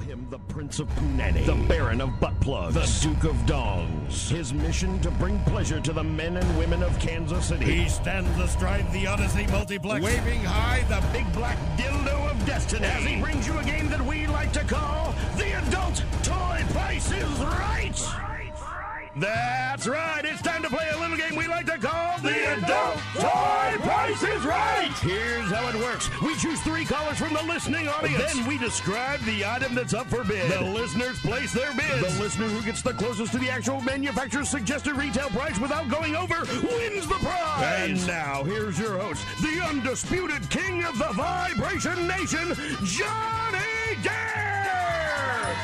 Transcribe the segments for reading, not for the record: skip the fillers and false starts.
him the Prince of Punani, the Baron of Butt Plugs, the Duke of Dongs. His mission to bring pleasure to the men and women of Kansas City. He stands astride the Odyssey Multiplex, waving high the big black dildo of destiny as he brings you a game that we like to call The Adult Toy Price is Right. That's right, it's time to play a little game we like to call The Adult Toy Price is Right. Here's how it works. We choose three callers from the listening audience. Then we describe the item that's up for bid. The listeners place their bids. The listener who gets the closest to the actual manufacturer's suggested retail price without going over wins the prize. And now, here's your host, the undisputed king of the Vibration Nation, Johnny Dare!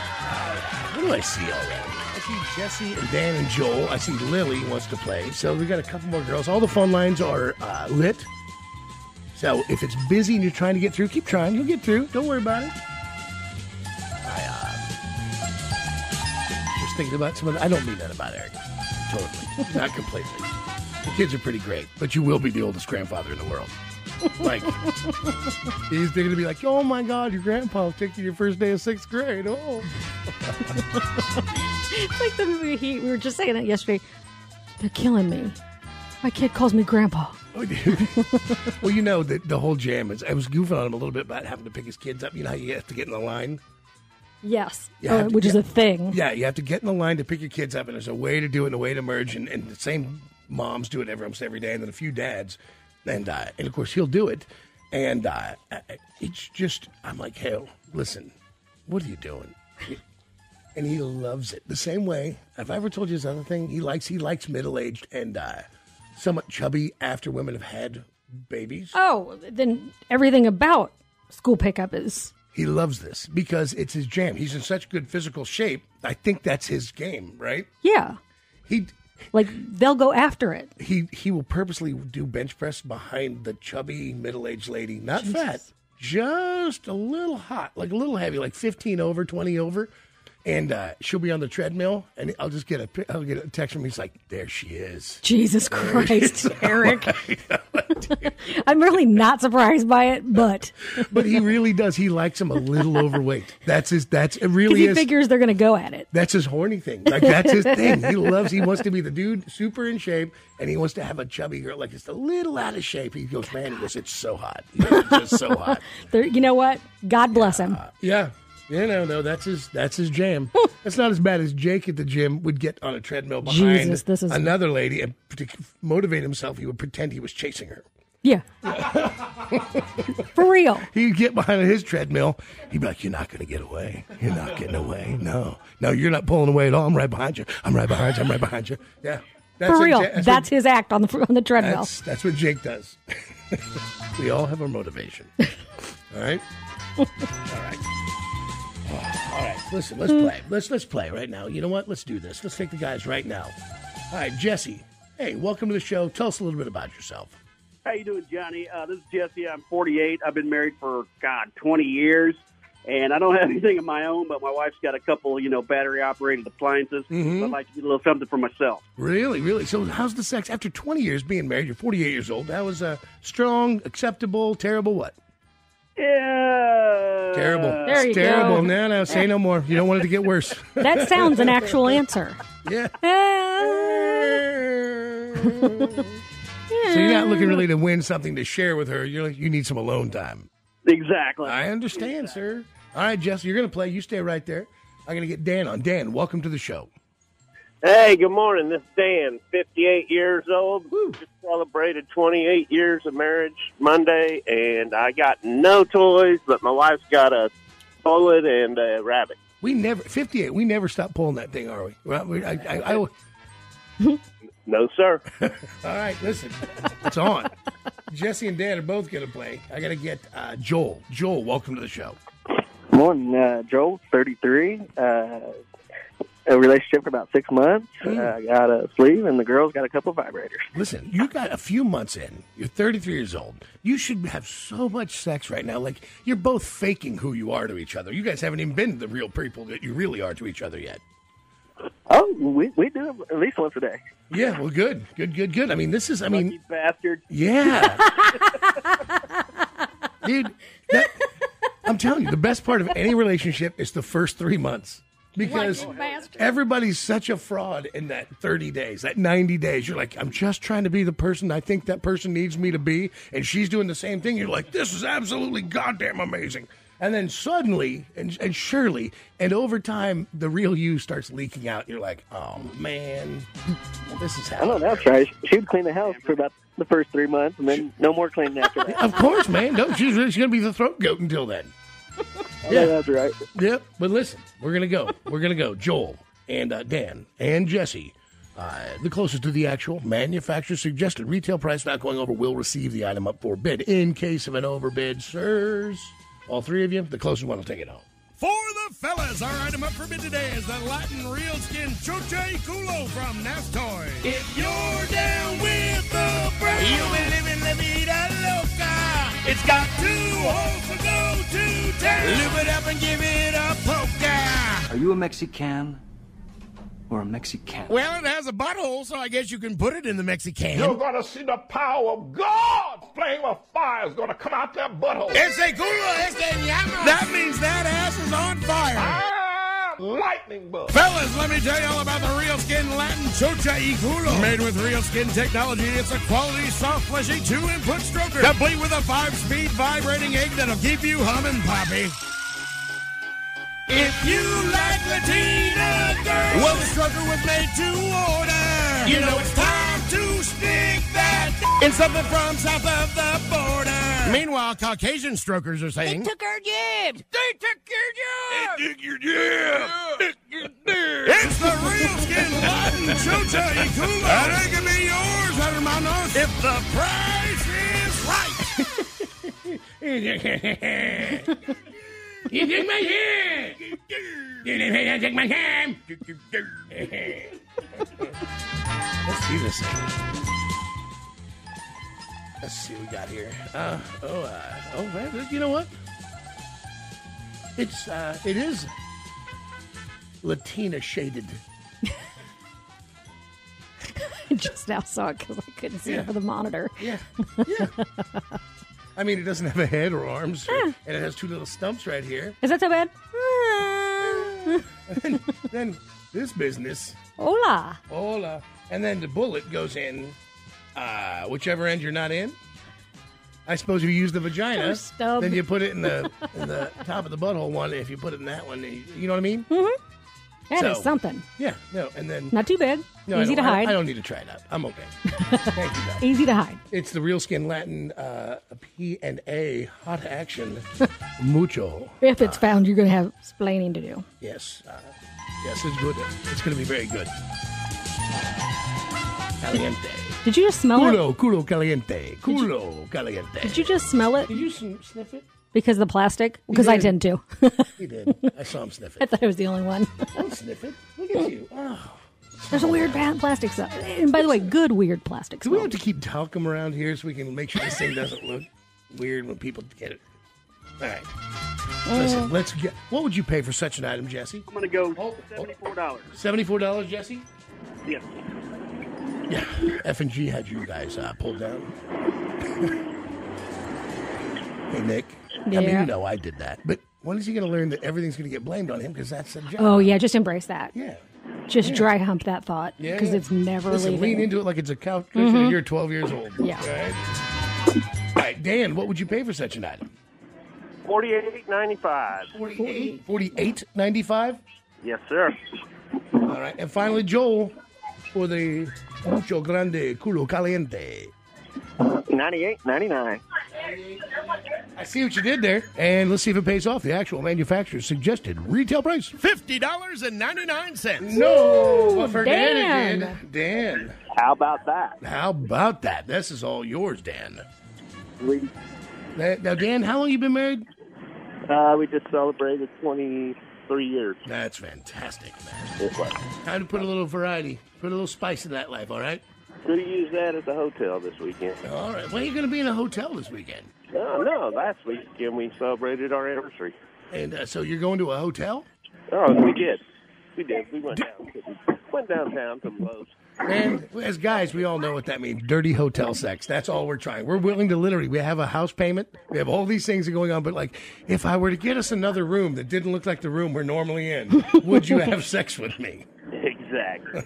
What do I see already? I see Jesse and Dan and Joel. I see Lily wants to play. So we got a couple more girls. All the phone lines are lit. So if it's busy and you're trying to get through, keep trying. You'll get through. Don't worry about it. I was thinking about some of the, I don't mean that about Eric. Totally. Not completely. The kids are pretty great, but you will be the oldest grandfather in the world. Like, he's going to be like, oh my God, your grandpa took you your first day of sixth grade. Oh. It's like the movie Heat. We were just saying that yesterday. They're killing me. My kid calls me grandpa. Oh, dude. Well, you know that the whole jam is, I was goofing on him a little bit about having to pick his kids up. You know how you have to get in the line? Yes, which is a thing. Yeah, you have to get in the line to pick your kids up, and there's a way to do it and a way to merge, and the same moms do it every day, and then a few dads. And of course, he'll do it. And it's just, I'm like, hey, listen, what are you doing? And he loves it. The same way, if I ever told you this other thing, he likes middle-aged and somewhat chubby after women have had babies. Oh, then everything about school pickup is... He loves this because it's his jam. He's in such good physical shape. I think that's his game, right? Yeah. Like, they'll go after it. He will purposely do bench press behind the chubby middle-aged lady. Not Jesus. Fat, just a little hot, like a little heavy, like 15 over, 20 over. And she'll be on the treadmill, and I'll just get a text from him. He's like, there she is. Jesus Christ, Eric. I'm really not surprised by it, but. But he really does. He likes him a little overweight. He figures they're going to go at it. That's his horny thing. Like, that's his thing. He wants to be the dude super in shape, and he wants to have a chubby girl. Like, it's a little out of shape. He goes, man, it's so hot. It's just so hot. You know what? God bless him. Yeah. Yeah, no, that's his jam. That's not as bad as Jake at the gym would get on a treadmill behind another lady and to motivate himself. He would pretend he was chasing her. Yeah. For real. He'd get behind his treadmill. He'd be like, you're not going to get away. You're not getting away. No, you're not pulling away at all. I'm right behind you. Yeah. For real. That's his act on the treadmill. That's what Jake does. We all have our motivation. All right? All right. All right, listen, let's play. Let's play right now. You know what? Let's do this. Let's take the guys right now. All right, Jesse. Hey, welcome to the show. Tell us a little bit about yourself. How you doing, Johnny? This is Jesse. I'm 48. I've been married for, 20 years, and I don't have anything of my own, but my wife's got a couple, battery-operated appliances. Mm-hmm. I'd like to get a little something for myself. Really, really? So how's the sex? After 20 years being married, you're 48 years old. That was strong, acceptable, terrible, what? Yeah. Terrible. There you terrible. Go. No, say no more. You don't want it to get worse. That sounds an actual answer. Yeah. So you're not looking really to win something to share with her. You're like, you need some alone time. Exactly. I understand, sir. All right, Jess, you're going to play. You stay right there. I'm going to get Dan on. Dan, welcome to the show. Hey, good morning. This is Dan, 58 years old. Woo. Just celebrated 28 years of marriage Monday, and I got no toys, but my wife's got a bullet and a rabbit. We never, 58, we never stop pulling that thing, are we? No, sir. All right, listen, it's on. Jesse and Dan are both going to play. I got to get Joel. Joel, welcome to the show. Morning, Joel, 33. A relationship for about 6 months. I got a sleeve, and the girl's got a couple of vibrators. Listen, you got a few months in. You're 33 years old. You should have so much sex right now. Like, you're both faking who you are to each other. You guys haven't even been the real people that you really are to each other yet. Oh, we do it at least once a day. Yeah, well, good. I mean, this is, Lucky bastard. Yeah. Dude, I'm telling you, the best part of any relationship is the first 3 months. Because everybody's such a fraud in that 30 days, that 90 days. You're like, I'm just trying to be the person I think that person needs me to be. And she's doing the same thing. You're like, this is absolutely goddamn amazing. And then suddenly and surely and over time, the real you starts leaking out. You're like, oh, man, this is happening. I know that's right. She would clean the house for about the first 3 months and then no more cleaning after that. Of course, man. No, she's going to be the throat goat until then. Yeah, that's right. Yep. But listen, we're gonna go. Joel and Dan and Jesse, the closest to the actual manufacturer suggested retail price not going over will receive the item up for bid. In case of an overbid, sirs, all three of you, the closest one will take it home. For the fellas, our item up for bid today is the Latin real skin Choche Culo from Nastoise. If you're down with the brand, you will live in La Vida Loca. It's got 2 holes to go to town. Live it up and give it a polka. Are you a Mexican or a Mexican? Well, it has a butthole, so I guess you can put it in the Mexican. You're going to see the power of God. Flame of fire is going to come out that butthole. Ese culo es de llamas. That means that ass is on fire. Lightning bug. Fellas, let me tell you all about the real skin Latin Chocha y Culo. Made with real skin technology, it's a quality, soft, fleshy, 2-input stroker. Complete with a 5-speed vibrating egg that'll keep you humming, Poppy. If you like Latina girls, well, the stroker was made to order. You know it's time to stick that in something from south of the border. Meanwhile, Caucasian strokers are saying, they took our jibs! They took your jibs! They took your jibs! They took your jibs! It's the real skin Latin Chocha y Culo. That can be yours, hermanos, if the price is right. You took my hand! You didn't take my hand! Let's do this thing. Let's see what we got here. Man, you know what? It is Latina shaded. I just now saw it because I couldn't see it for the monitor. Yeah. I mean, it doesn't have a head or arms, and it has 2 little stumps right here. Is that so bad? And then this business. Hola. And then the bullet goes in whichever end you're not in. I suppose if you use the vagina, then you put it in the top of the butthole one. If you put it in that one, you know what I mean? Mm-hmm. That is something. Yeah. No, and then not too bad. No, easy to hide. I don't need to try it out. I'm okay. Thank you, guys. Easy to hide. It's the real skin Latin P&A hot action mucho. If it's found, you're going to have splaining to do. Yes. Yes, it's good. It's going to be very good. Caliente. Did you just smell it? Culo caliente. Culo caliente. Did you just smell it? Did you sniff it? Because of the plastic? Because I tend to. He did. I saw him sniff it. I thought I was the only one. Don't sniff it. Look at you. Oh. There's a weird plastic stuff. And by the way, good weird plastic stuff. Do we have to keep talcum around here so we can make sure this thing doesn't look weird when people get it? All right. Listen, let's get... What would you pay for such an item, Jesse? I'm going to go $74. $74, Jesse? Yes. Yeah. F&G had you guys pulled down. Hey, Nick. Yeah. I mean, you know I did that. But when is he going to learn that everything's going to get blamed on him because that's a job? Oh, yeah, just embrace that. Yeah. Just dry hump that thought, because it's never leaving. Lean into it like it's a couch cushion and you're 12 years old. Yeah. All right. All right, Dan, what would you pay for such an item? $48.95. $48.95? Yes, sir. All right. And finally, Joel, for the Mucho Grande Culo Caliente. $98.99. I see what you did there, and let's see if it pays off. The actual manufacturer's suggested retail price, $50.99. No, but for Dan it did. Dan, how about that? How about that? This is all yours, Dan. Now, Dan, how long have you been married? We just celebrated 23 years. That's fantastic, man. Time to put a little variety, put a little spice in that life. All right. Could have used that at the hotel this weekend. All right. Well, you're going to be in a hotel this weekend. No, last weekend we celebrated our anniversary. And so you're going to a hotel? Oh, we did. We went downtown to Lowe's. And as guys, we all know what that means. Dirty hotel sex. That's all we're trying. We're willing to literally, we have a house payment. We have all these things going on. But like, if I were to get us another room that didn't look like the room we're normally in, would you have sex with me? Exactly.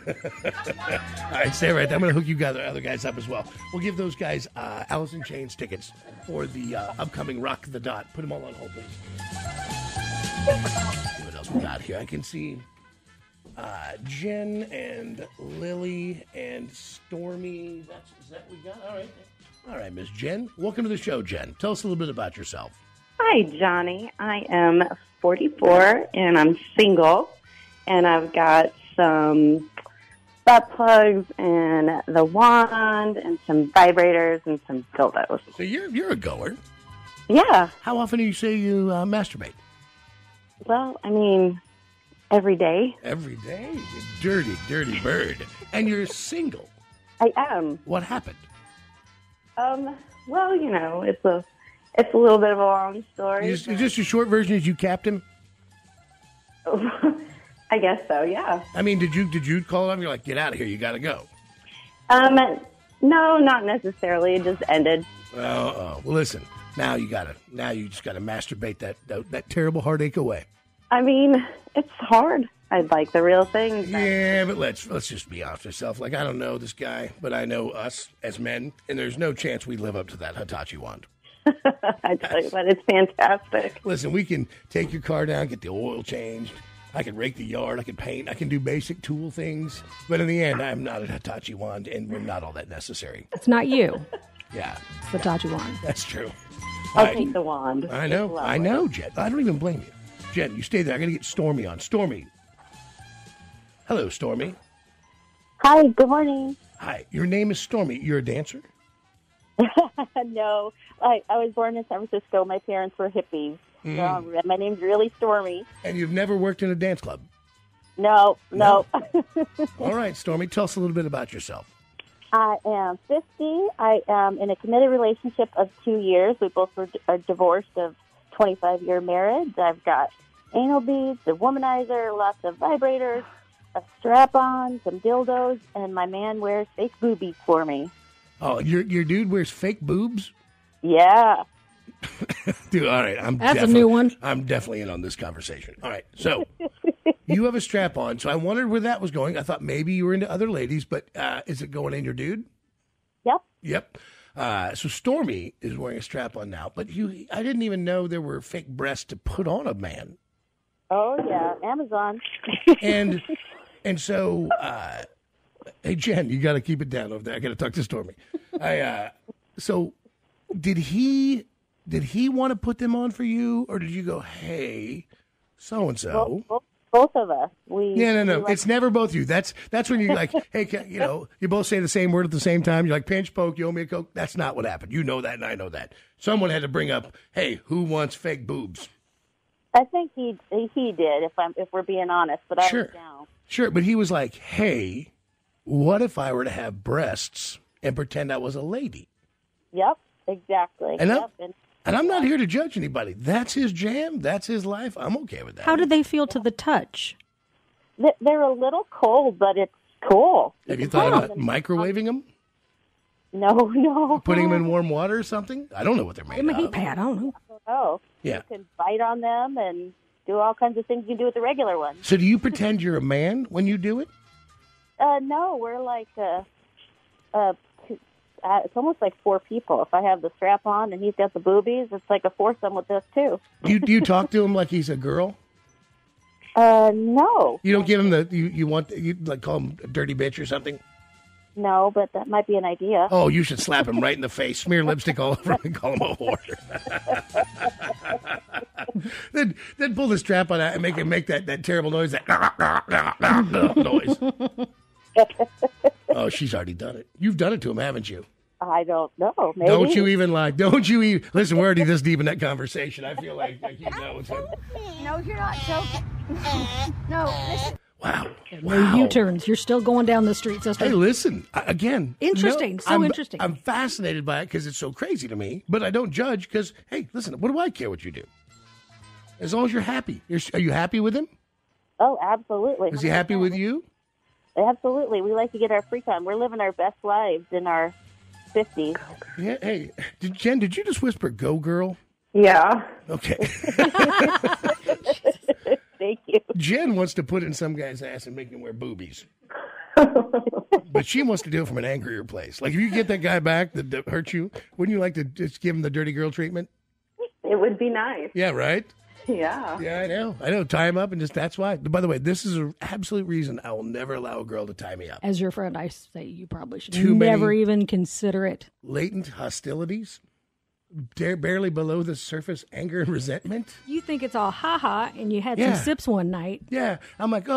All right, stay right there. I'm going to hook you guys, other guys up as well. We'll give those guys Alice in Chains tickets for the upcoming Rock the Dot. Put them all on hold, please. See what else we got here. I can see... Jen and Lily and Stormy. Is that what we got? All right. All right, Miss Jen. Welcome to the show, Jen. Tell us a little bit about yourself. Hi, Johnny. I am 44, and I'm single, and I've got some butt plugs and the wand and some vibrators and some dildos. So you're a goer. Yeah. How often do you say you masturbate? Well, I mean... Every day. Every day? You dirty, dirty bird. And you're single. I am. What happened? Well, you know, it's a little bit of a long story. Just a short version is you capped him? I guess so, yeah. I mean, did you call him? You're like, get out of here, you gotta go. No, not necessarily. It just ended. Well, listen, now you just gotta masturbate that terrible heartache away. I mean, it's hard. I'd like the real thing. Yeah, but let's just be honest with ourselves. Like, I don't know this guy, but I know us as men, and there's no chance we live up to that Hitachi wand. I tell you what, it's fantastic. Listen, we can take your car down, get the oil changed. I can rake the yard. I can paint. I can do basic tool things. But in the end, I'm not a Hitachi wand, and we're not all that necessary. It's not you. Yeah. It's the Hitachi wand. That's true. I'll take the wand. I know. Lovely. I know, Jet. I don't even blame you. Jen, you stay there. I'm going to get Stormy on. Stormy. Hello, Stormy. Hi, good morning. Hi, your name is Stormy. You're a dancer? No. I was born in San Francisco. My parents were hippies. So my name's really Stormy. And you've never worked in a dance club? No. All right, Stormy, tell us a little bit about yourself. I am 50. I am in a committed relationship of 2 years. We both are divorced of 25-year marriage. I've got anal beads, a womanizer, lots of vibrators, a strap-on, some dildos, and my man wears fake boobies for me. Oh, your dude wears fake boobs? Yeah. Dude, all right. That's a new one. I'm definitely in on this conversation. All right, so you have a strap-on, so I wondered where that was going. I thought maybe you were into other ladies, but is it going in your dude? Yep. So Stormy is wearing a strap-on now, but I didn't even know there were fake breasts to put on a man. Oh, yeah, Amazon. and so, hey, Jen, you got to keep it down over there. I got to talk to Stormy. So did he want to put them on for you, or did you go, hey, so-and-so? Both of us. No. It's never both of you. That's when you're like, hey, you both say the same word at the same time. You're like, pinch, poke, you owe me a Coke. That's not what happened. You know that, and I know that. Someone had to bring up, hey, who wants fake boobs? I think he did, if we're being honest, but I was down. Sure, but he was like, hey, what if I were to have breasts and pretend I was a lady? Yep, exactly. And I'm not here to judge anybody. That's his jam. That's his life. I'm okay with that. How do they feel to the touch? They're a little cold, but it's cool. Have you thought about microwaving them? No. Putting them in warm water or something? I don't know what they're made of. A heat pad. I don't know. Yeah. You can bite on them and do all kinds of things you can do with the regular one. So do you pretend you're a man when you do it? No, we're like, it's almost like four people. If I have the strap on and he's got the boobies, it's like a foursome with us, too. Do you talk to him like he's a girl? No. You don't give him you like call him a dirty bitch or something? No, but that might be an idea. Oh, you should slap him right in the face, smear lipstick all over him, and call him a whore. Then pull the strap on out and make him make that terrible noise, that noise. Oh, she's already done it. You've done it to him, haven't you? I don't know. Maybe. Don't you even lie. Don't you even. Listen, we're already this deep in that conversation. I feel like you know what's happening. No, you're not joking. No, listen. Wow. No U-turns. You're still going down the street, sister. Hey, listen. Again. Interesting. No, interesting. I'm fascinated by it because it's so crazy to me, but I don't judge because, hey, listen, what do I care what you do? As long as you're happy. Are you happy with him? Oh, absolutely. Is he happy with you? Absolutely. We like to get our free time. We're living our best lives in our 50s. Yeah, hey, Jen, did you just whisper, go girl? Yeah. Okay. Thank you. Jen wants to put in some guy's ass and make him wear boobies. But she wants to do it from an angrier place. Like, if you get that guy back that hurt you, wouldn't you like to just give him the dirty girl treatment? It would be nice. Yeah, right? Yeah. Yeah, I know. Tie him up and just, that's why. By the way, this is an absolute reason I will never allow a girl to tie me up. As your friend, I say you probably should never even consider it. Latent hostilities. Barely below the surface anger and resentment. You think it's all ha-ha, and you had some sips one night. Yeah. I'm like, you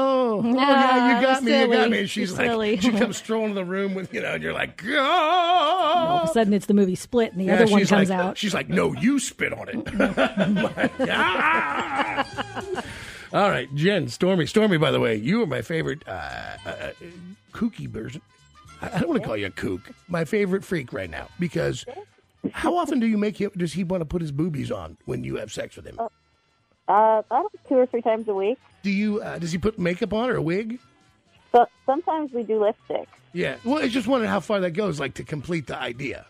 got me, silly. You got me. And she's like, silly. She comes strolling in the room with, and you're like, go. All of a sudden, it's the movie Split, and the other one comes out. She's like, no, you spit on it. All right, Jen, Stormy, by the way, you are my favorite kooky version. I don't want to call you a kook. My favorite freak right now, because... How often does he want to put his boobies on when you have sex with him? Two or three times a week. Does he put makeup on or a wig? But sometimes we do lipstick. Yeah. Well, I just wondered how far that goes, like to complete the idea.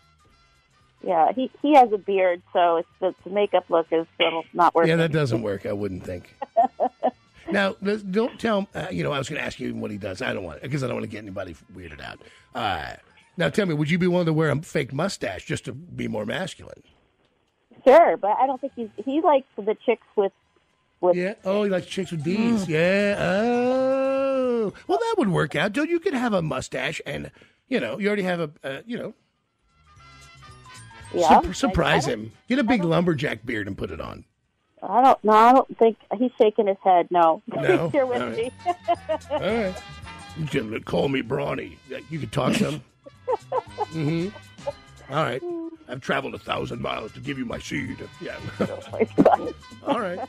Yeah, he has a beard, so the makeup look is still not working. Yeah, that doesn't work, I wouldn't think. Now, don't tell, I was going to ask you what he does. I don't want it, because I don't want to get anybody weirded out. Now, tell me, would you be willing to wear a fake mustache just to be more masculine? Sure, but I don't think he likes the chicks with... Yeah, he likes chicks with D's. Mm. Yeah, Well, that would work out. You could have a mustache and, you already have a. Yeah. Surprise him. Get a big lumberjack beard and put it on. I don't think... He's shaking his head, no. You're with me. All right. You can call me Brawny. You could talk to him. Mm-hmm. All right. I've traveled 1,000 miles to give you my seed. Yeah. Oh my God. All right. All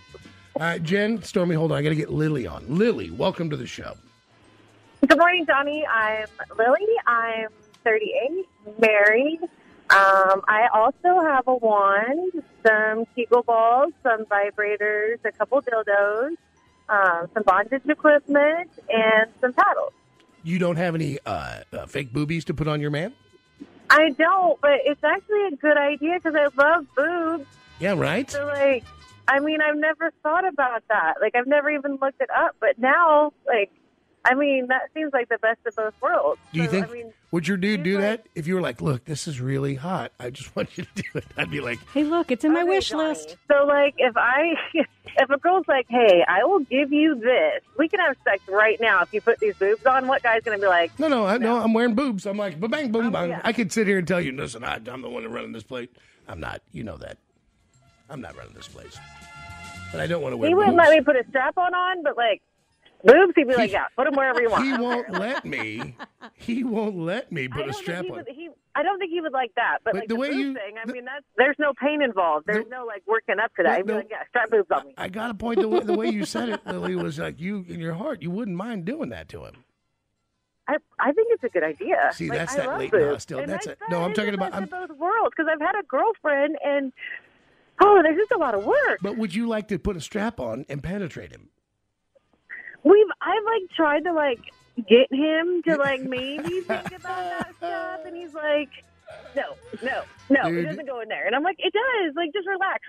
right, Jen, Stormy, hold on. I got to get Lily on. Lily, welcome to the show. Good morning, Johnny. I'm Lily. I'm 38, married. I also have a wand, some Kegel balls, some vibrators, a couple dildos, some bondage equipment, and some paddles. You don't have any fake boobies to put on your man? I don't, but it's actually a good idea because I love boobs. Yeah, right? So, I've never thought about that. I've never even looked it up. But now, that seems like the best of both worlds. Do you think, would your dude do that? If you were like, look, this is really hot. I just want you to do it. I'd be like, hey, look, it's in my wish list. So, if a girl's like, hey, I will give you this. We can have sex right now if you put these boobs on. What guy's going to be like? No, I'm wearing boobs. I'm like, ba-bang, boom, bang. Yeah. I could sit here and tell you, listen, I'm the one running this place. I'm not. You know that. I'm not running this place. But I don't want to wear boobs. He wouldn't let me put a strap-on on, but boobs, he'd be like, yeah, put them wherever you want. He won't let me. He won't let me put a strap on. I don't think he would like that. But the way you thing, there's no pain involved. There's no working up to that. He'd be like, yeah, strap boobs on me. I got a point. The way you said it, Lily, was like you in your heart, you wouldn't mind doing that to him. I think it's a good idea. See, that's that late still. That's it. No, I'm talking about both worlds because I've had a girlfriend and there's just a lot of work. But would you like to put a strap on and penetrate him? I've tried to get him to maybe think about that stuff, and he's like, no, dude. It doesn't go in there. And I'm like, it does. Just relax,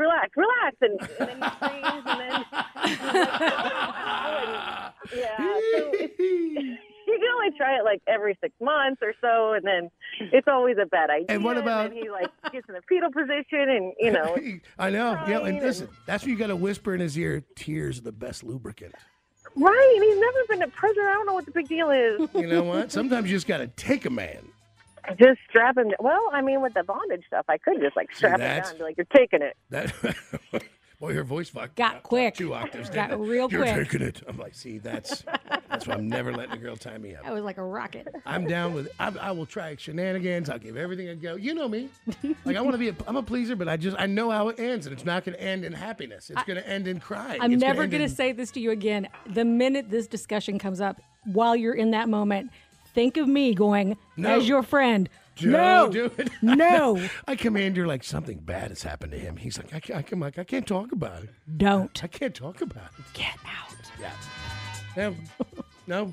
and then he screams, and then every 6 months or so, and then it's always a bad idea. And what about and he like gets in a fetal position, and you know. I know. Yeah, and listen, that's where you got to whisper in his ear. Tears are the best lubricant. Right, he's never been to prison. I don't know what the big deal is. You know what? Sometimes you just got to take a man. Just strap him. Well, I mean, with the bondage stuff, I could just like strap him down and be like, "You're taking it." That. Boy, her voice got quick. 2 octaves. Got real quick. You're taking it. I'm like, see, that's why I'm never letting a girl tie me up. I was like a rocket. I'm down with. I will try shenanigans. I'll give everything a go. You know me. Like I want to be. I'm a pleaser, but I know how it ends, and it's not going to end in happiness. It's going to end in crying. I'm never going to say this to you again. The minute this discussion comes up, while you're in that moment, think of me going as your friend. No, dude. No. I command her like something bad has happened to him. He's like, I can't talk about it. Don't. I can't talk about it. Get out. Yeah. No.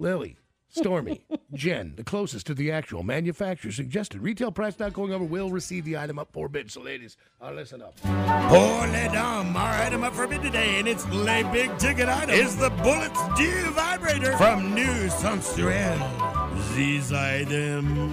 Lily, Stormy, Jen, the closest to the actual manufacturer suggested retail price not going over will receive the item up for bid. So, ladies, listen up. Pour les dames, our item up for bid today, and it's les big ticket item. Is the Bullets Dew Vibrator from New Sensuel. This item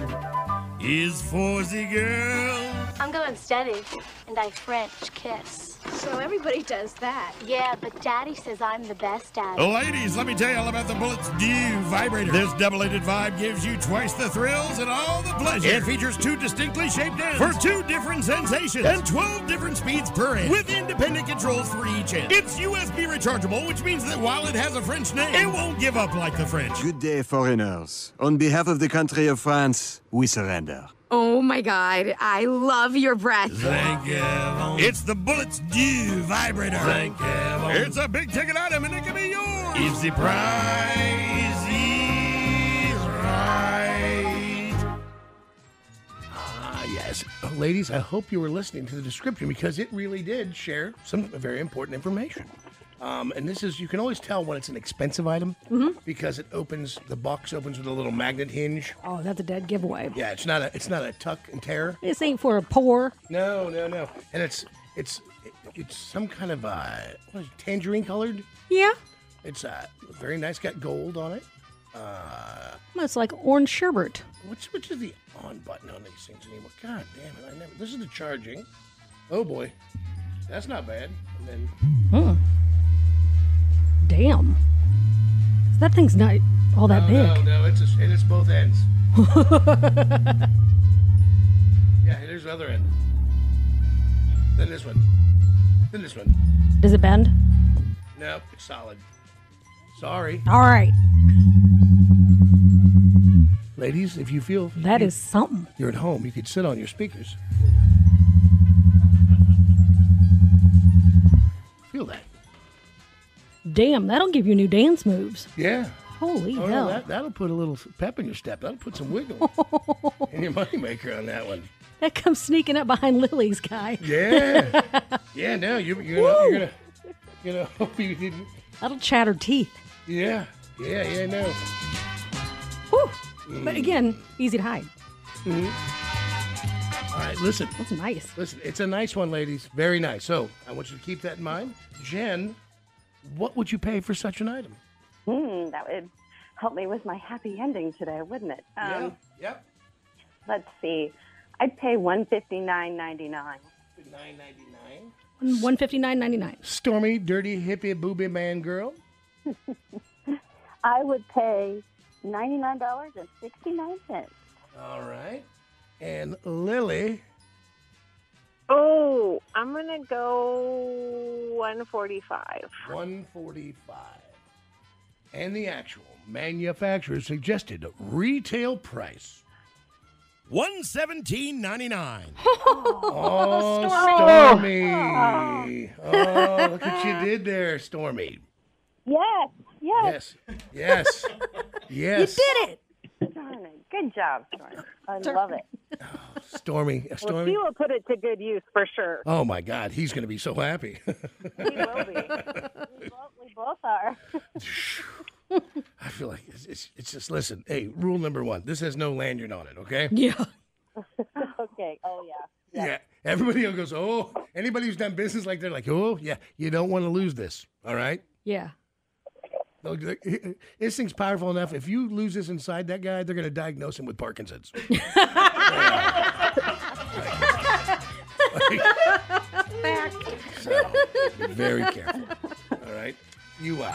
is for the girl. I'm going steady, and I French kiss. So everybody does that. Yeah, but Daddy says I'm the best at it. Ladies, let me tell you all about the Bullets Dew Vibrator. This double-ended vibe gives you twice the thrills and all the pleasure. It features 2 distinctly shaped ends for 2 different sensations and 12 different speeds per end with independent controls for each end. It's USB rechargeable, which means that while it has a French name, it won't give up like the French. Good day, foreigners. On behalf of the country of France, we surrender. Oh, my God. I love your breath. Thank you. It's the Bullets Dew Vibrator. Thank you. It's a big-ticket item, and it can be yours. If the price is right. Ah, yes. Ladies, I hope you were listening to the description because it really did share some very important information. And this is, you can always tell when it's an expensive item because it opens, the box opens with a little magnet hinge. Oh, that's a dead giveaway. Yeah, it's not a tuck and tear. This ain't for a pour. No. And it's some kind of tangerine colored. Yeah. It's very nice, got gold on it. It's like orange sherbet. Which is the on button on these things anymore? God damn it, this is the charging. Oh boy, that's not bad. And then. Damn. That thing's not all that big. No, it's both ends. Yeah, here's the other end. Then this one. Then this one. Does it bend? No, it's solid. Sorry. All right. Ladies, if you feel... That is something. You're at home. You could sit on your speakers. Feel that. Damn, that'll give you new dance moves. Yeah. Holy hell. That'll put a little pep in your step. That'll put some wiggle in your moneymaker on that one. That comes sneaking up behind Lily's guy. Yeah. Yeah, no, you're gonna hope you didn't. That'll chatter teeth. Yeah, no. Whew. But again, easy to hide. All right, listen. That's nice. Listen, it's a nice one, ladies. Very nice. So I want you to keep that in mind. Jen... What would you pay for such an item? That would help me with my happy ending today, wouldn't it? Yep. Let's see. I'd pay $159.99. $159.99? $159.99. Stormy, dirty, hippie, booby man girl? I would pay $99.69. All right. And Lily... Oh, I'm going to go $145. And the actual manufacturer suggested retail price $117.99. Oh, Stormy. Oh, look what you did there, Stormy. Yes. You did it. Darn it. Good job, Stormy. I love it. Oh, Stormy. Well, he will put it to good use for sure. Oh, my God. He's going to be so happy. He will be. We both are. I feel like it's just, listen, hey, rule number 1, this has no lanyard on it, okay? Yeah. Okay. Oh, yeah. Yeah. Everybody goes, oh, anybody who's done business like they're like, oh, yeah, you don't want to lose this, all right? Yeah. This thing's powerful enough. If you lose this inside that guy, they're going to diagnose him with Parkinson's. So, be very careful. All right. You are.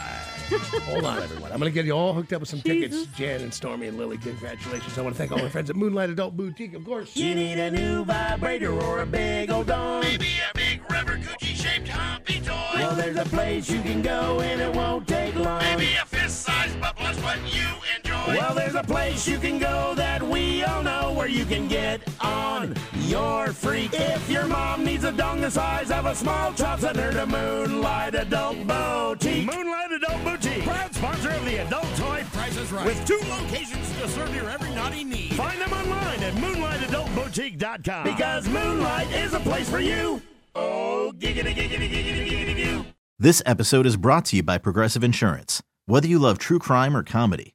Hold on, everyone. I'm going to get you all hooked up with some tickets. Jan and Stormy and Lily, congratulations. I want to thank all our friends at Moonlight Adult Boutique, of course. You need a new vibrator or a big old dong. Maybe a big rubber Gucci-shaped humpy toy. Well, there's a place you can go and it won't take long. Maybe a fist-sized bubbler's what you enjoy. Well, there's a place you can go that we all know where you can get on your freak. If your mom needs a dong the size of a small chop, send her to Moonlight Adult Boutique. Moonlight Adult Boutique, proud sponsor of the Adult Toy Price is Right, with 2 locations to serve your every naughty need. Find them online at moonlightadultboutique.com. Because Moonlight is a place for you. Oh, giggity, giggity, giggity, giggity, giggity. This episode is brought to you by Progressive Insurance. Whether you love true crime or comedy,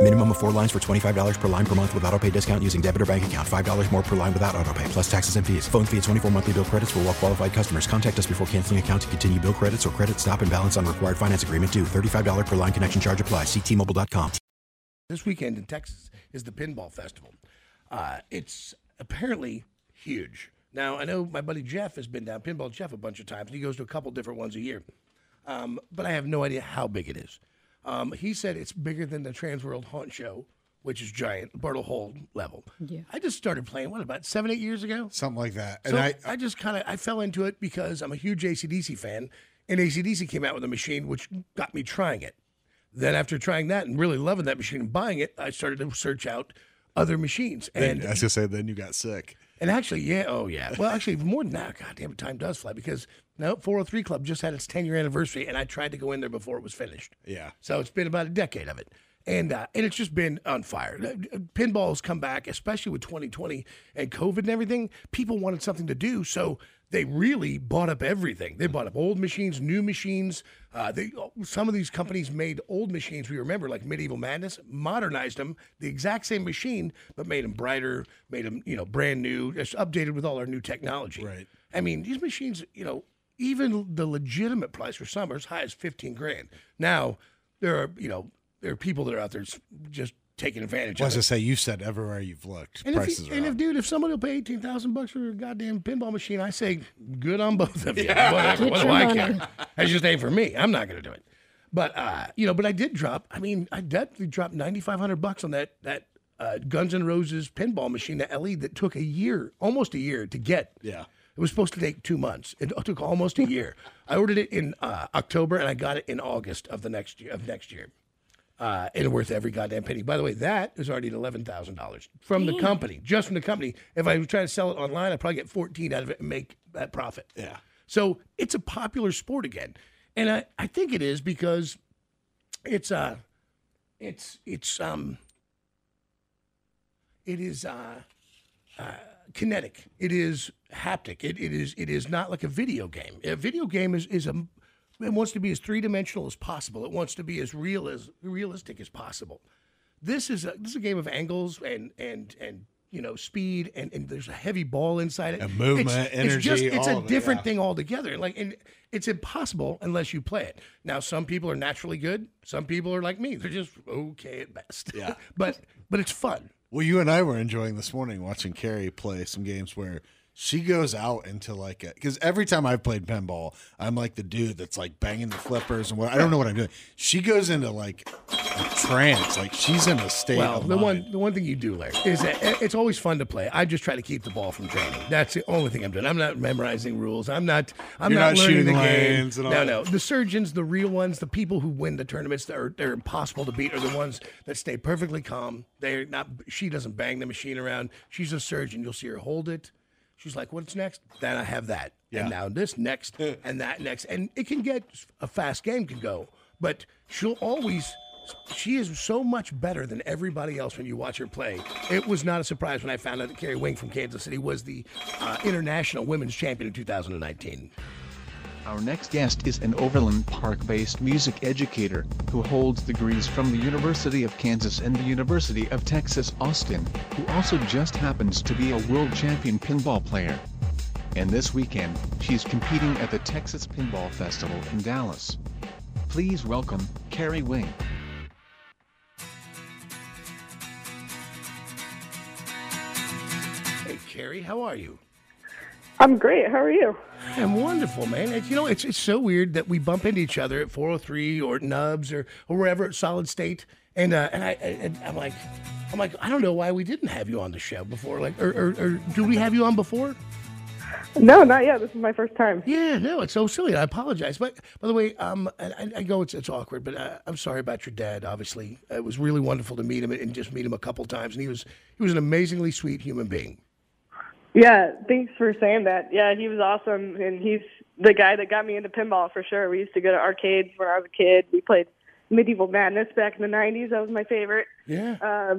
Minimum of 4 lines for $25 per line per month with auto pay discount using debit or bank account. $5 more per line without auto pay, plus taxes and fees. Phone fee at 24 monthly bill credits for well qualified customers. Contact us before canceling account to continue bill credits or credit stop and balance on required finance agreement due. $35 per line connection charge applies. See T-Mobile.com. This weekend in Texas is the Pinball Festival. It's apparently huge. Now, I know my buddy Jeff has been down, Pinball Jeff, a bunch of times. He goes to a couple different ones a year. But I have no idea how big it is. He said it's bigger than the Transworld Haunt Show, which is giant, Bartle Hall level. Yeah. I just started playing, what, about 7-8 years ago? Something like that. And so I just kind of, I fell into it because I'm a huge AC/DC fan, and AC/DC came out with a machine which got me trying it. Then after trying that and really loving that machine and buying it, I started to search out other machines. And I was going to say, then you got sick. And actually, yeah, oh yeah. Well, actually, more than that, goddamn, time does fly because no, 403 Club just had its 10-year anniversary, and I tried to go in there before it was finished. Yeah. So it's been about a decade of it, and it's just been on fire. Pinball's come back, especially with 2020 and COVID and everything. People wanted something to do, so they really bought up everything. They bought up old machines, new machines. Some of these companies made old machines we remember, like Medieval Madness, modernized them, the exact same machine, but made them brighter, made them, brand new, just updated with all our new technology. Right. I mean, these machines, even the legitimate price for some are as high as $15,000. Now, there are people that are out there just taking advantage of it. I was going to say, you said everywhere you've looked, prices are up. And if somebody will pay 18,000 bucks for a goddamn pinball machine, I say, good on both of you. Yeah. Whatever. What do I care? That's just ain't for me. I'm not going to do it. But but I definitely dropped $9,500 on that Guns N' Roses pinball machine, that LE, that took almost a year to get. Yeah. It was supposed to take 2 months. It took almost a year. I ordered it in October, and I got it in August of next year. And worth every goddamn penny. By the way, that is already at $11,000 from the company, just from the company. If I was trying to sell it online, I'd probably get 14 out of it and make that profit. Yeah. So it's a popular sport again. And I think it is because it is kinetic. It is haptic. It is not like a video game. A video game is it wants to be as three-dimensional as possible. It wants to be as realistic as possible. This is a game of angles and you know, speed, and there's a heavy ball inside it. And movement, energy. It's just a different thing altogether. Like, and it's impossible unless you play it. Now, some people are naturally good. Some people are like me. They're just okay at best. Yeah. but it's fun. Well, you and I were enjoying this morning watching Carrie play some games where she goes out into like a, because every time I've played pinball, I'm like the dude that's like banging the flippers and what, I don't know what I'm doing. She goes into like a trance, like she's in a state of mind. The one thing you do, Larry, is that it's always fun to play. I just try to keep the ball from draining. That's the only thing I'm doing. I'm not memorizing rules. I'm not learning the game. And all no. The surgeons, the real ones, the people who win the tournaments that are impossible to beat are the ones that stay perfectly calm. They're not. She doesn't bang the machine around. She's a surgeon. You'll see her hold it. She's like, what's next? Then I have that. Yeah. And now this next and that next. And it can get a fast game can go, but she is so much better than everybody else when you watch her play. It was not a surprise when I found out that Carrie Wing from Kansas City was the international women's champion of 2019. Our next guest is an Overland Park-based music educator who holds degrees from the University of Kansas and the University of Texas Austin, who also just happens to be a world champion pinball player. And this weekend, she's competing at the Texas Pinball Festival in Dallas. Please welcome Carrie Wing. Hey Carrie, how are you? I'm great. How are you? I'm wonderful, man. It's so weird that we bump into each other at 403 or Nub's or wherever at Solid State, and I'm like, I don't know why we didn't have you on the show before. Like, or do we have you on before? No, not yet. This is my first time. Yeah, no, it's so silly. I apologize. But by the way, I know it's awkward, but I'm sorry about your dad. Obviously, it was really wonderful to meet him and just meet him a couple times, and he was an amazingly sweet human being. Yeah, thanks for saying that. Yeah, he was awesome, and he's the guy that got me into pinball for sure. We used to go to arcades when I was a kid. We played Medieval Madness back in the 90s. That was my favorite. Yeah.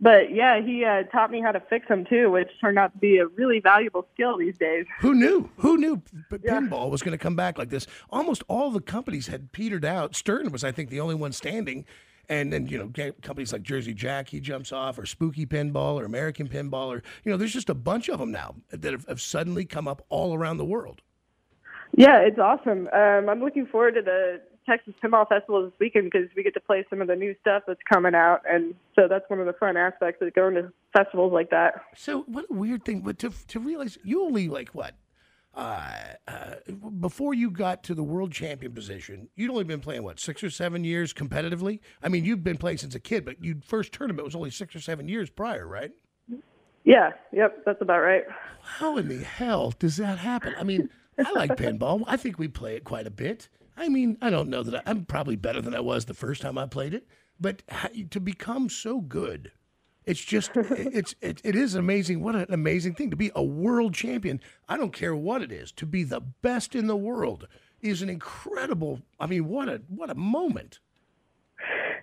But, yeah, he taught me how to fix them, too, which turned out to be a really valuable skill these days. Who knew pinball was going to come back like this? Almost all the companies had petered out. Stern was, I think, the only one standing. And then, companies like Jersey Jack, he jumps off, or Spooky Pinball, or American Pinball, or, there's just a bunch of them now that have suddenly come up all around the world. Yeah, it's awesome. I'm looking forward to the Texas Pinball Festival this weekend because we get to play some of the new stuff that's coming out. And so that's one of the fun aspects of going to festivals like that. So what a weird thing, but to realize you only, like, what? Before you got to the world champion position, you'd only been playing, 6 or 7 years competitively? I mean, you've been playing since a kid, but your first tournament was only 6 or 7 years prior, right? Yeah, yep, that's about right. How in the hell does that happen? I mean, I like pinball. I think we play it quite a bit. I mean, I don't know that I'm probably better than I was the first time I played it, but to become so good... It's just, it is amazing. What an amazing thing to be a world champion. I don't care what it is. To be the best in the world is an incredible, I mean, what a moment.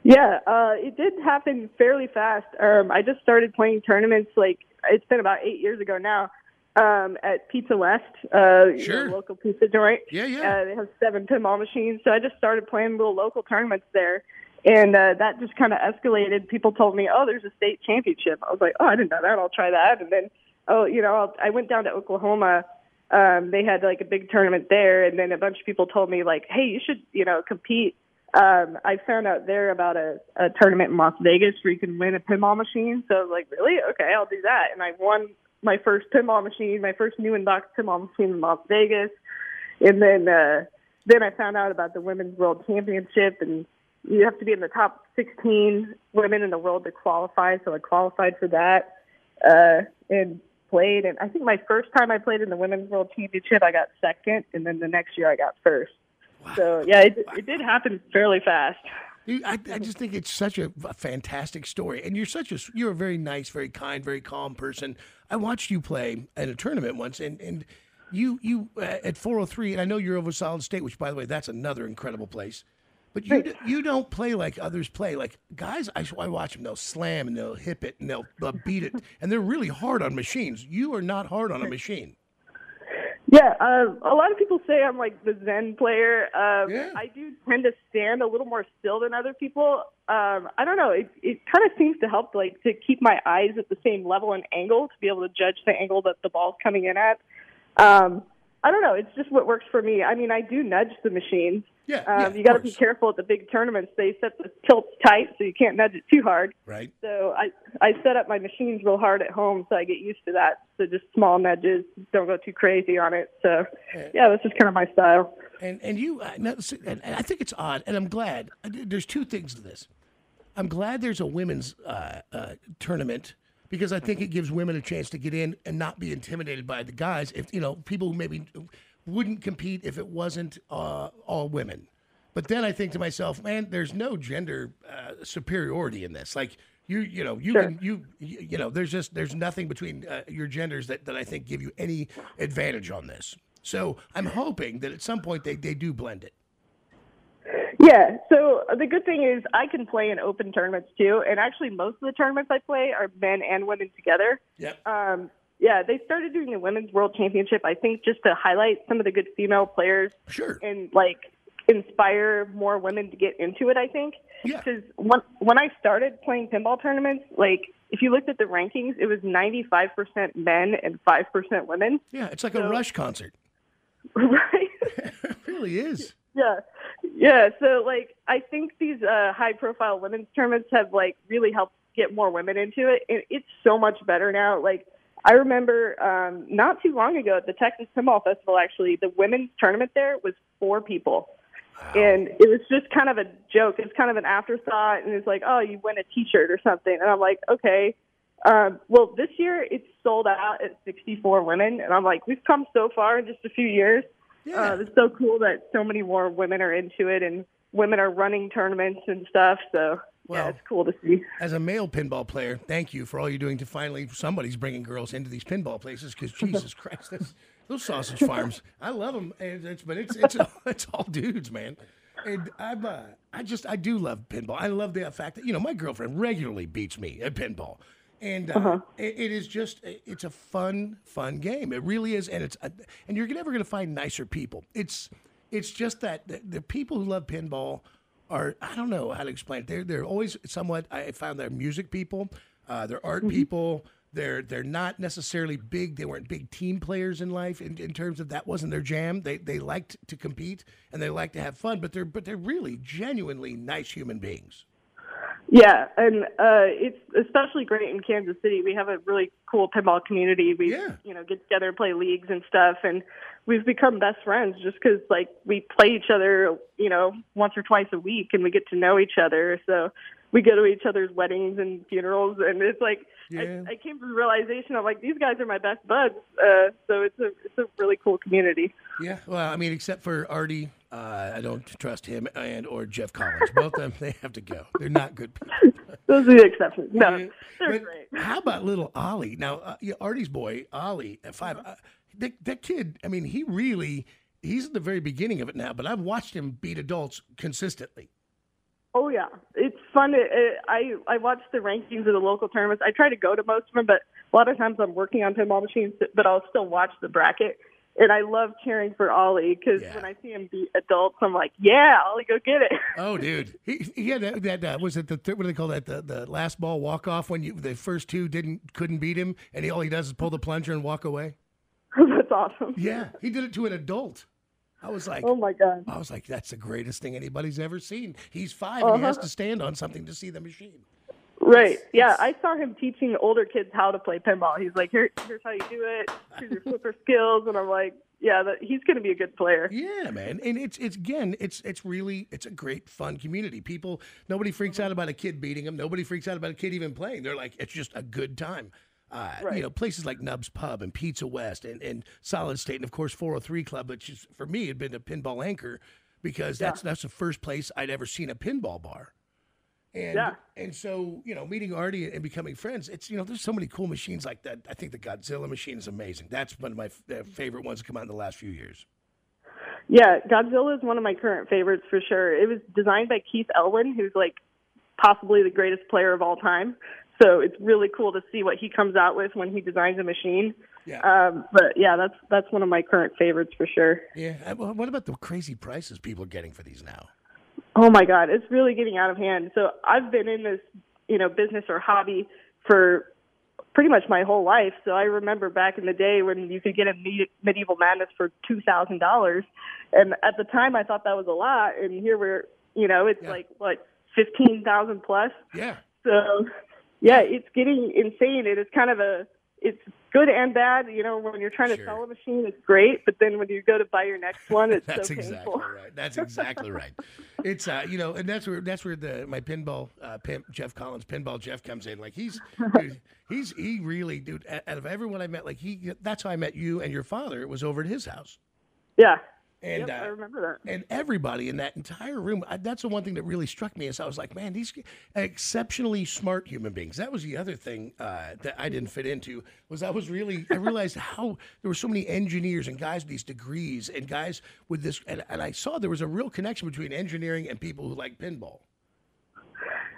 Yeah, it did happen fairly fast. I just started playing tournaments, it's been about 8 years ago now, at Pizza West, sure. Local pizza joint. Yeah. They have 7 pinball machines. So I just started playing little local tournaments there. And that just kind of escalated. People told me, oh, there's a state championship. I was like, oh, I didn't know that. I'll try that. And then, I went down to Oklahoma. They had, a big tournament there. And then a bunch of people told me, hey, you should, compete. I found out there about a tournament in Las Vegas where you can win a pinball machine. So I was like, really? Okay, I'll do that. And I won my first pinball machine, my first new in-box pinball machine in Las Vegas. And then I found out about the Women's World Championship, and you have to be in the top 16 women in the world to qualify, so I qualified for that and played. And I think my first time I played in the Women's World Championship, I got second, and then the next year I got first. Wow. So, yeah, it did happen fairly fast. I just think it's such a fantastic story, and you're a very nice, very kind, very calm person. I watched you play at a tournament once, and you at 403, and I know you're over Solid State, which, by the way, that's another incredible place. But you don't play like others play. Like, guys, I watch them. They'll slam, and they'll hip it, and they'll beat it. And they're really hard on machines. You are not hard on a machine. Yeah, a lot of people say I'm like the Zen player. I do tend to stand a little more still than other people. I don't know. It kind of seems to help, like, to keep my eyes at the same level and angle to be able to judge the angle that the ball's coming in at. I don't know. It's just what works for me. I mean, I do nudge the machines. Yeah, you got to be careful at the big tournaments. They set the tilts tight, so you can't nudge it too hard. Right. So I set up my machines real hard at home, so I get used to that. So just small nudges, don't go too crazy on it. So, yeah, that's just kind of my style. And you, and I think it's odd, and I'm glad. There's two things to this. I'm glad there's a women's tournament, because I think it gives women a chance to get in and not be intimidated by the guys. If, you know, people who maybe wouldn't compete if it wasn't all women. But then I think to myself, man, there's no gender superiority in this. Like you know, you can, you know, there's nothing between your genders that I think give you any advantage on this. So I'm hoping that at some point they do blend it. Yeah. So the good thing is I can play in open tournaments too, and actually most of the tournaments I play are men and women together. Yeah. Yeah, they started doing the Women's World Championship, I think, just to highlight some of the good female players and, like, inspire more women to get into it, I think. Because when I started playing pinball tournaments, like, if you looked at the rankings, it was 95% men and 5% women. Yeah, it's like a Rush concert. Right? It really is. Yeah. Yeah, so, like, I think these high-profile women's tournaments have, like, really helped get more women into it. And it's so much better now, like, I remember not too long ago at the Texas Pinball Festival, actually, the women's tournament there was 4 people. Wow. And it was just kind of a joke. It's kind of an afterthought, and it's like, oh, you win a T-shirt or something. And I'm like, okay. Well, this year it's sold out at 64 women. And I'm like, we've come so far in just a few years. Yeah. It's so cool that so many more women are into it, and women are running tournaments and stuff, so... Well, yeah, it's cool to see. As a male pinball player, thank you for all you're doing to finally somebody's bringing girls into these pinball places, because Jesus Christ, those sausage farms, I love them, and it's all dudes, man. And I do love pinball. I love the fact that, you know, my girlfriend regularly beats me at pinball, and it's a fun game. It really is, and and you're never going to find nicer people. It's just that the people who love pinball. I don't know how to explain it. They're always somewhat. I found they're music people, they're art people. They're not necessarily big. They weren't big team players in life. In terms of that wasn't their jam. They liked to compete and they liked to have fun. But they're really genuinely nice human beings. Yeah, and it's especially great in Kansas City. We have a really cool pinball community. We you know, get together and play leagues and stuff, and we've become best friends just because, like, we play each other, you know, once or twice a week, and we get to know each other. So we go to each other's weddings and funerals, and it's like I came to the realization, I'm like, these guys are my best buds. So it's a really cool community. Yeah, well, I mean, except for Artie, I don't trust him, or Jeff Collins. Both of them, they have to go. They're not good people. Those are the exceptions. No, they're great. How about little Ollie? Now, Artie's boy, Ollie, at 5. That kid, I mean, he's at the very beginning of it now, but I've watched him beat adults consistently. Oh, yeah. It's fun. I watch the rankings of the local tournaments. I try to go to most of them, but a lot of times I'm working on pinball machines, but I'll still watch the bracket. And I love cheering for Ollie because when I see him beat adults, I'm like, yeah, Ollie, go get it. Oh, dude. He had that was it what do they call that? The last ball walk-off when the first two couldn't beat him, and all he does is pull the plunger and walk away? That's awesome. Yeah, he did it to an adult. I was like, oh my God. I was like, that's the greatest thing anybody's ever seen. He's 5 and he has to stand on something to see the machine. Right. Yeah, I saw him teaching older kids how to play pinball. He's like, here's how you do it. Here's your flipper skills. And I'm like, yeah, he's going to be a good player. Yeah, man. And it's really a great fun community. People, nobody freaks out about a kid beating them. Nobody freaks out about a kid even playing. They're like, it's just a good time. You know, places like Nub's Pub and Pizza West and Solid State and, of course, 403 Club, which is, for me, had been a pinball anchor because that's the first place I'd ever seen a pinball bar. And so, you know, meeting Artie and becoming friends, it's, you know, there's so many cool machines like that. I think the Godzilla machine is amazing. That's one of my favorite ones to come out in the last few years. Yeah, Godzilla is one of my current favorites for sure. It was designed by Keith Elwin, who's, like, possibly the greatest player of all time. So it's really cool to see what he comes out with when he designs a machine. Yeah. But yeah, that's one of my current favorites for sure. Yeah. What about the crazy prices people are getting for these now? Oh my God, it's really getting out of hand. So I've been in this, business or hobby for pretty much my whole life. So I remember back in the day when you could get a Medieval Madness for $2,000, and at the time I thought that was a lot. And here we're, it's like what, 15,000 plus. Yeah. So yeah, it's getting insane. It is kind of it's good and bad. When you're trying to sell a machine, it's great. But then when you go to buy your next one, it's that's so painful. That's exactly right. It's, and that's where my pinball pimp, Jeff Collins, Pinball Jeff, comes in. Like he really, out of everyone I met, that's how I met you and your father. It was over at his house. Yeah. And yep, I remember that. And everybody in that entire room, that's the one thing that really struck me is I was like, man, these exceptionally smart human beings. That was the other thing that I didn't fit into was I realized how there were so many engineers and guys with these degrees and guys with this. And I saw there was a real connection between engineering and people who like pinball.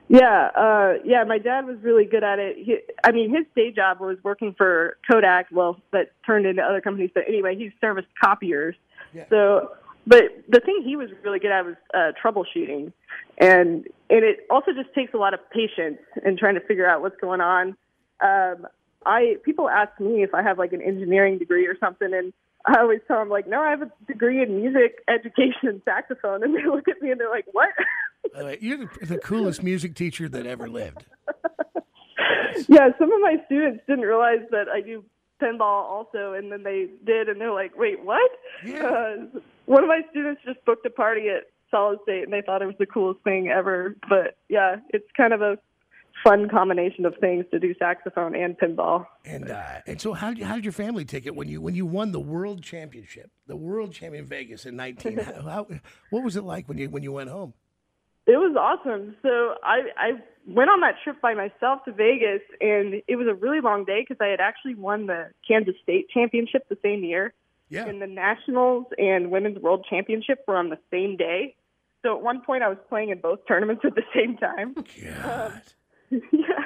Yeah. Yeah. My dad was really good at it. His day job was working for Kodak. Well, that turned into other companies. But anyway, he serviced copiers. Yeah. So, but the thing he was really good at was troubleshooting, and it also just takes a lot of patience and trying to figure out what's going on. People ask me if I have like an engineering degree or something, and I always tell them no, I have a degree in music education and saxophone, and they look at me and they're like, what? You're the coolest music teacher that ever lived. Yeah, some of my students didn't realize that I do pinball also, and then they did, and they're like, wait, what? Yeah. One of my students just booked a party at Solid State, and they thought it was the coolest thing ever. But yeah, it's kind of a fun combination of things to do saxophone and pinball. And so how did your family take it when you won the world championship in Vegas in 19? What was it like when you went home? It was awesome. So I went on that trip by myself to Vegas, and it was a really long day because I had actually won the Kansas State Championship the same year. Yeah. And the Nationals and Women's World Championship were on the same day. So at one point I was playing in both tournaments at the same time. God. Yeah.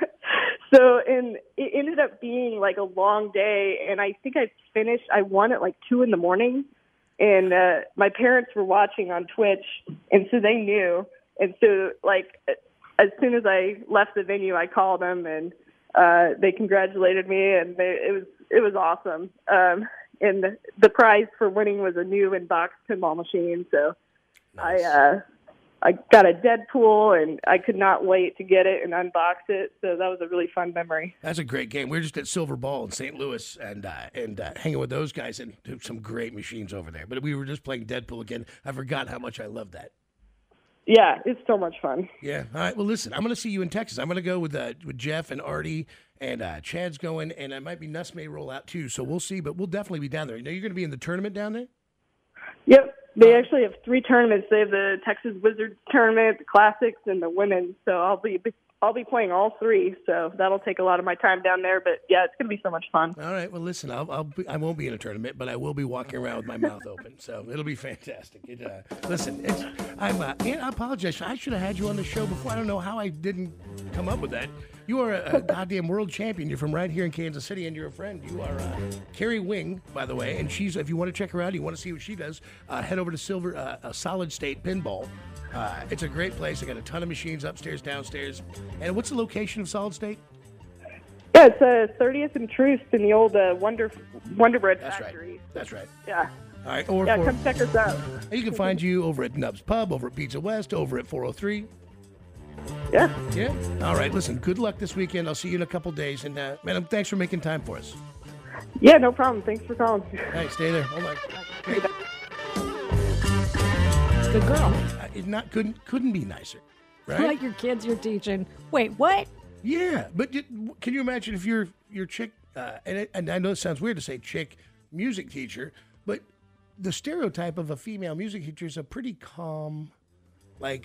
So and it ended up being like a long day, and I think I won at like 2 in the morning, and my parents were watching on Twitch, and so they knew. And so, as soon as I left the venue, I called them, and they congratulated me, and it was awesome. And the prize for winning was a new in-box pinball machine. So nice. I got a Deadpool, and I could not wait to get it and unbox it. So that was a really fun memory. That's a great game. We were just at Silver Ball in St. Louis and hanging with those guys, and some great machines over there. But we were just playing Deadpool again. I forgot how much I loved that. Yeah, it's so much fun. Yeah. All right. Well, listen, I'm going to see you in Texas. I'm going to go with Jeff and Artie, and Chad's going, and I might be Nuss may roll out too. So we'll see, but we'll definitely be down there. You know, you're going to be in the tournament down there? Yep. They actually have 3 tournaments. They have the Texas Wizards tournament, the Classics, and the Women's. So I'll be playing all 3. So that'll take a lot of my time down there. But yeah, it's going to be so much fun. All right. Well, listen, I won't be in a tournament, but I will be walking around with my mouth open. So it'll be fantastic. I apologize. I should have had you on the show before. I don't know how I didn't come up with that. You are a goddamn world champion. You're from right here in Kansas City, and you're a friend. You are Carrie Wing, by the way. And if you want to check her out, you want to see what she does, head over to Solid State Pinball. It's a great place. They got a ton of machines upstairs, downstairs. And what's the location of Solid State? Yeah, it's 30th and Troost in the old Wonder Bread factory. Right. That's right. Yeah. All right. Come check us out. You can find you over at Nub's Pub, over at Pizza West, over at 403. Yeah. Yeah. All right. Listen, good luck this weekend. I'll see you in a couple days. And, madam, thanks for making time for us. Yeah, no problem. Thanks for calling. All right. Stay there. Hold on. Hey. The girl. It couldn't be nicer, right? Like your kids you're teaching. Wait, what? Yeah, but can you imagine if your chick, and I know it sounds weird to say chick music teacher, but the stereotype of a female music teacher is a pretty calm, hey,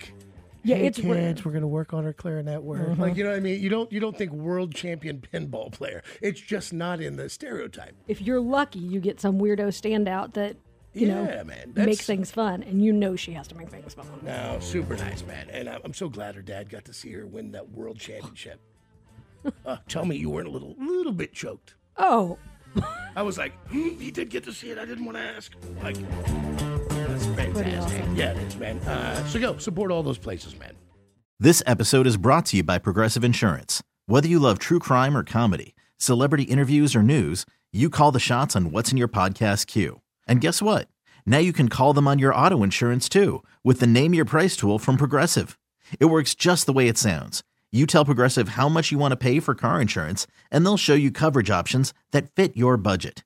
it's kids, weird. We're going to work on our clarinet word. Mm-hmm. You know what I mean? You don't think world champion pinball player. It's just not in the stereotype. If you're lucky, you get some weirdo standout that make things fun, and she has to make things fun. No, super nice, man. And I'm so glad her dad got to see her win that world championship. Tell me you weren't a little bit choked. Oh, I was like, he did get to see it. I didn't want to ask. Like, that's fantastic. Awesome. Yeah, it is, man. So go support all those places, man. This episode is brought to you by Progressive Insurance. Whether you love true crime or comedy, celebrity interviews or news, you call the shots on what's in your podcast queue. And guess what? Now you can call them on your auto insurance too with the Name Your Price tool from Progressive. It works just the way it sounds. You tell Progressive how much you want to pay for car insurance, and they'll show you coverage options that fit your budget.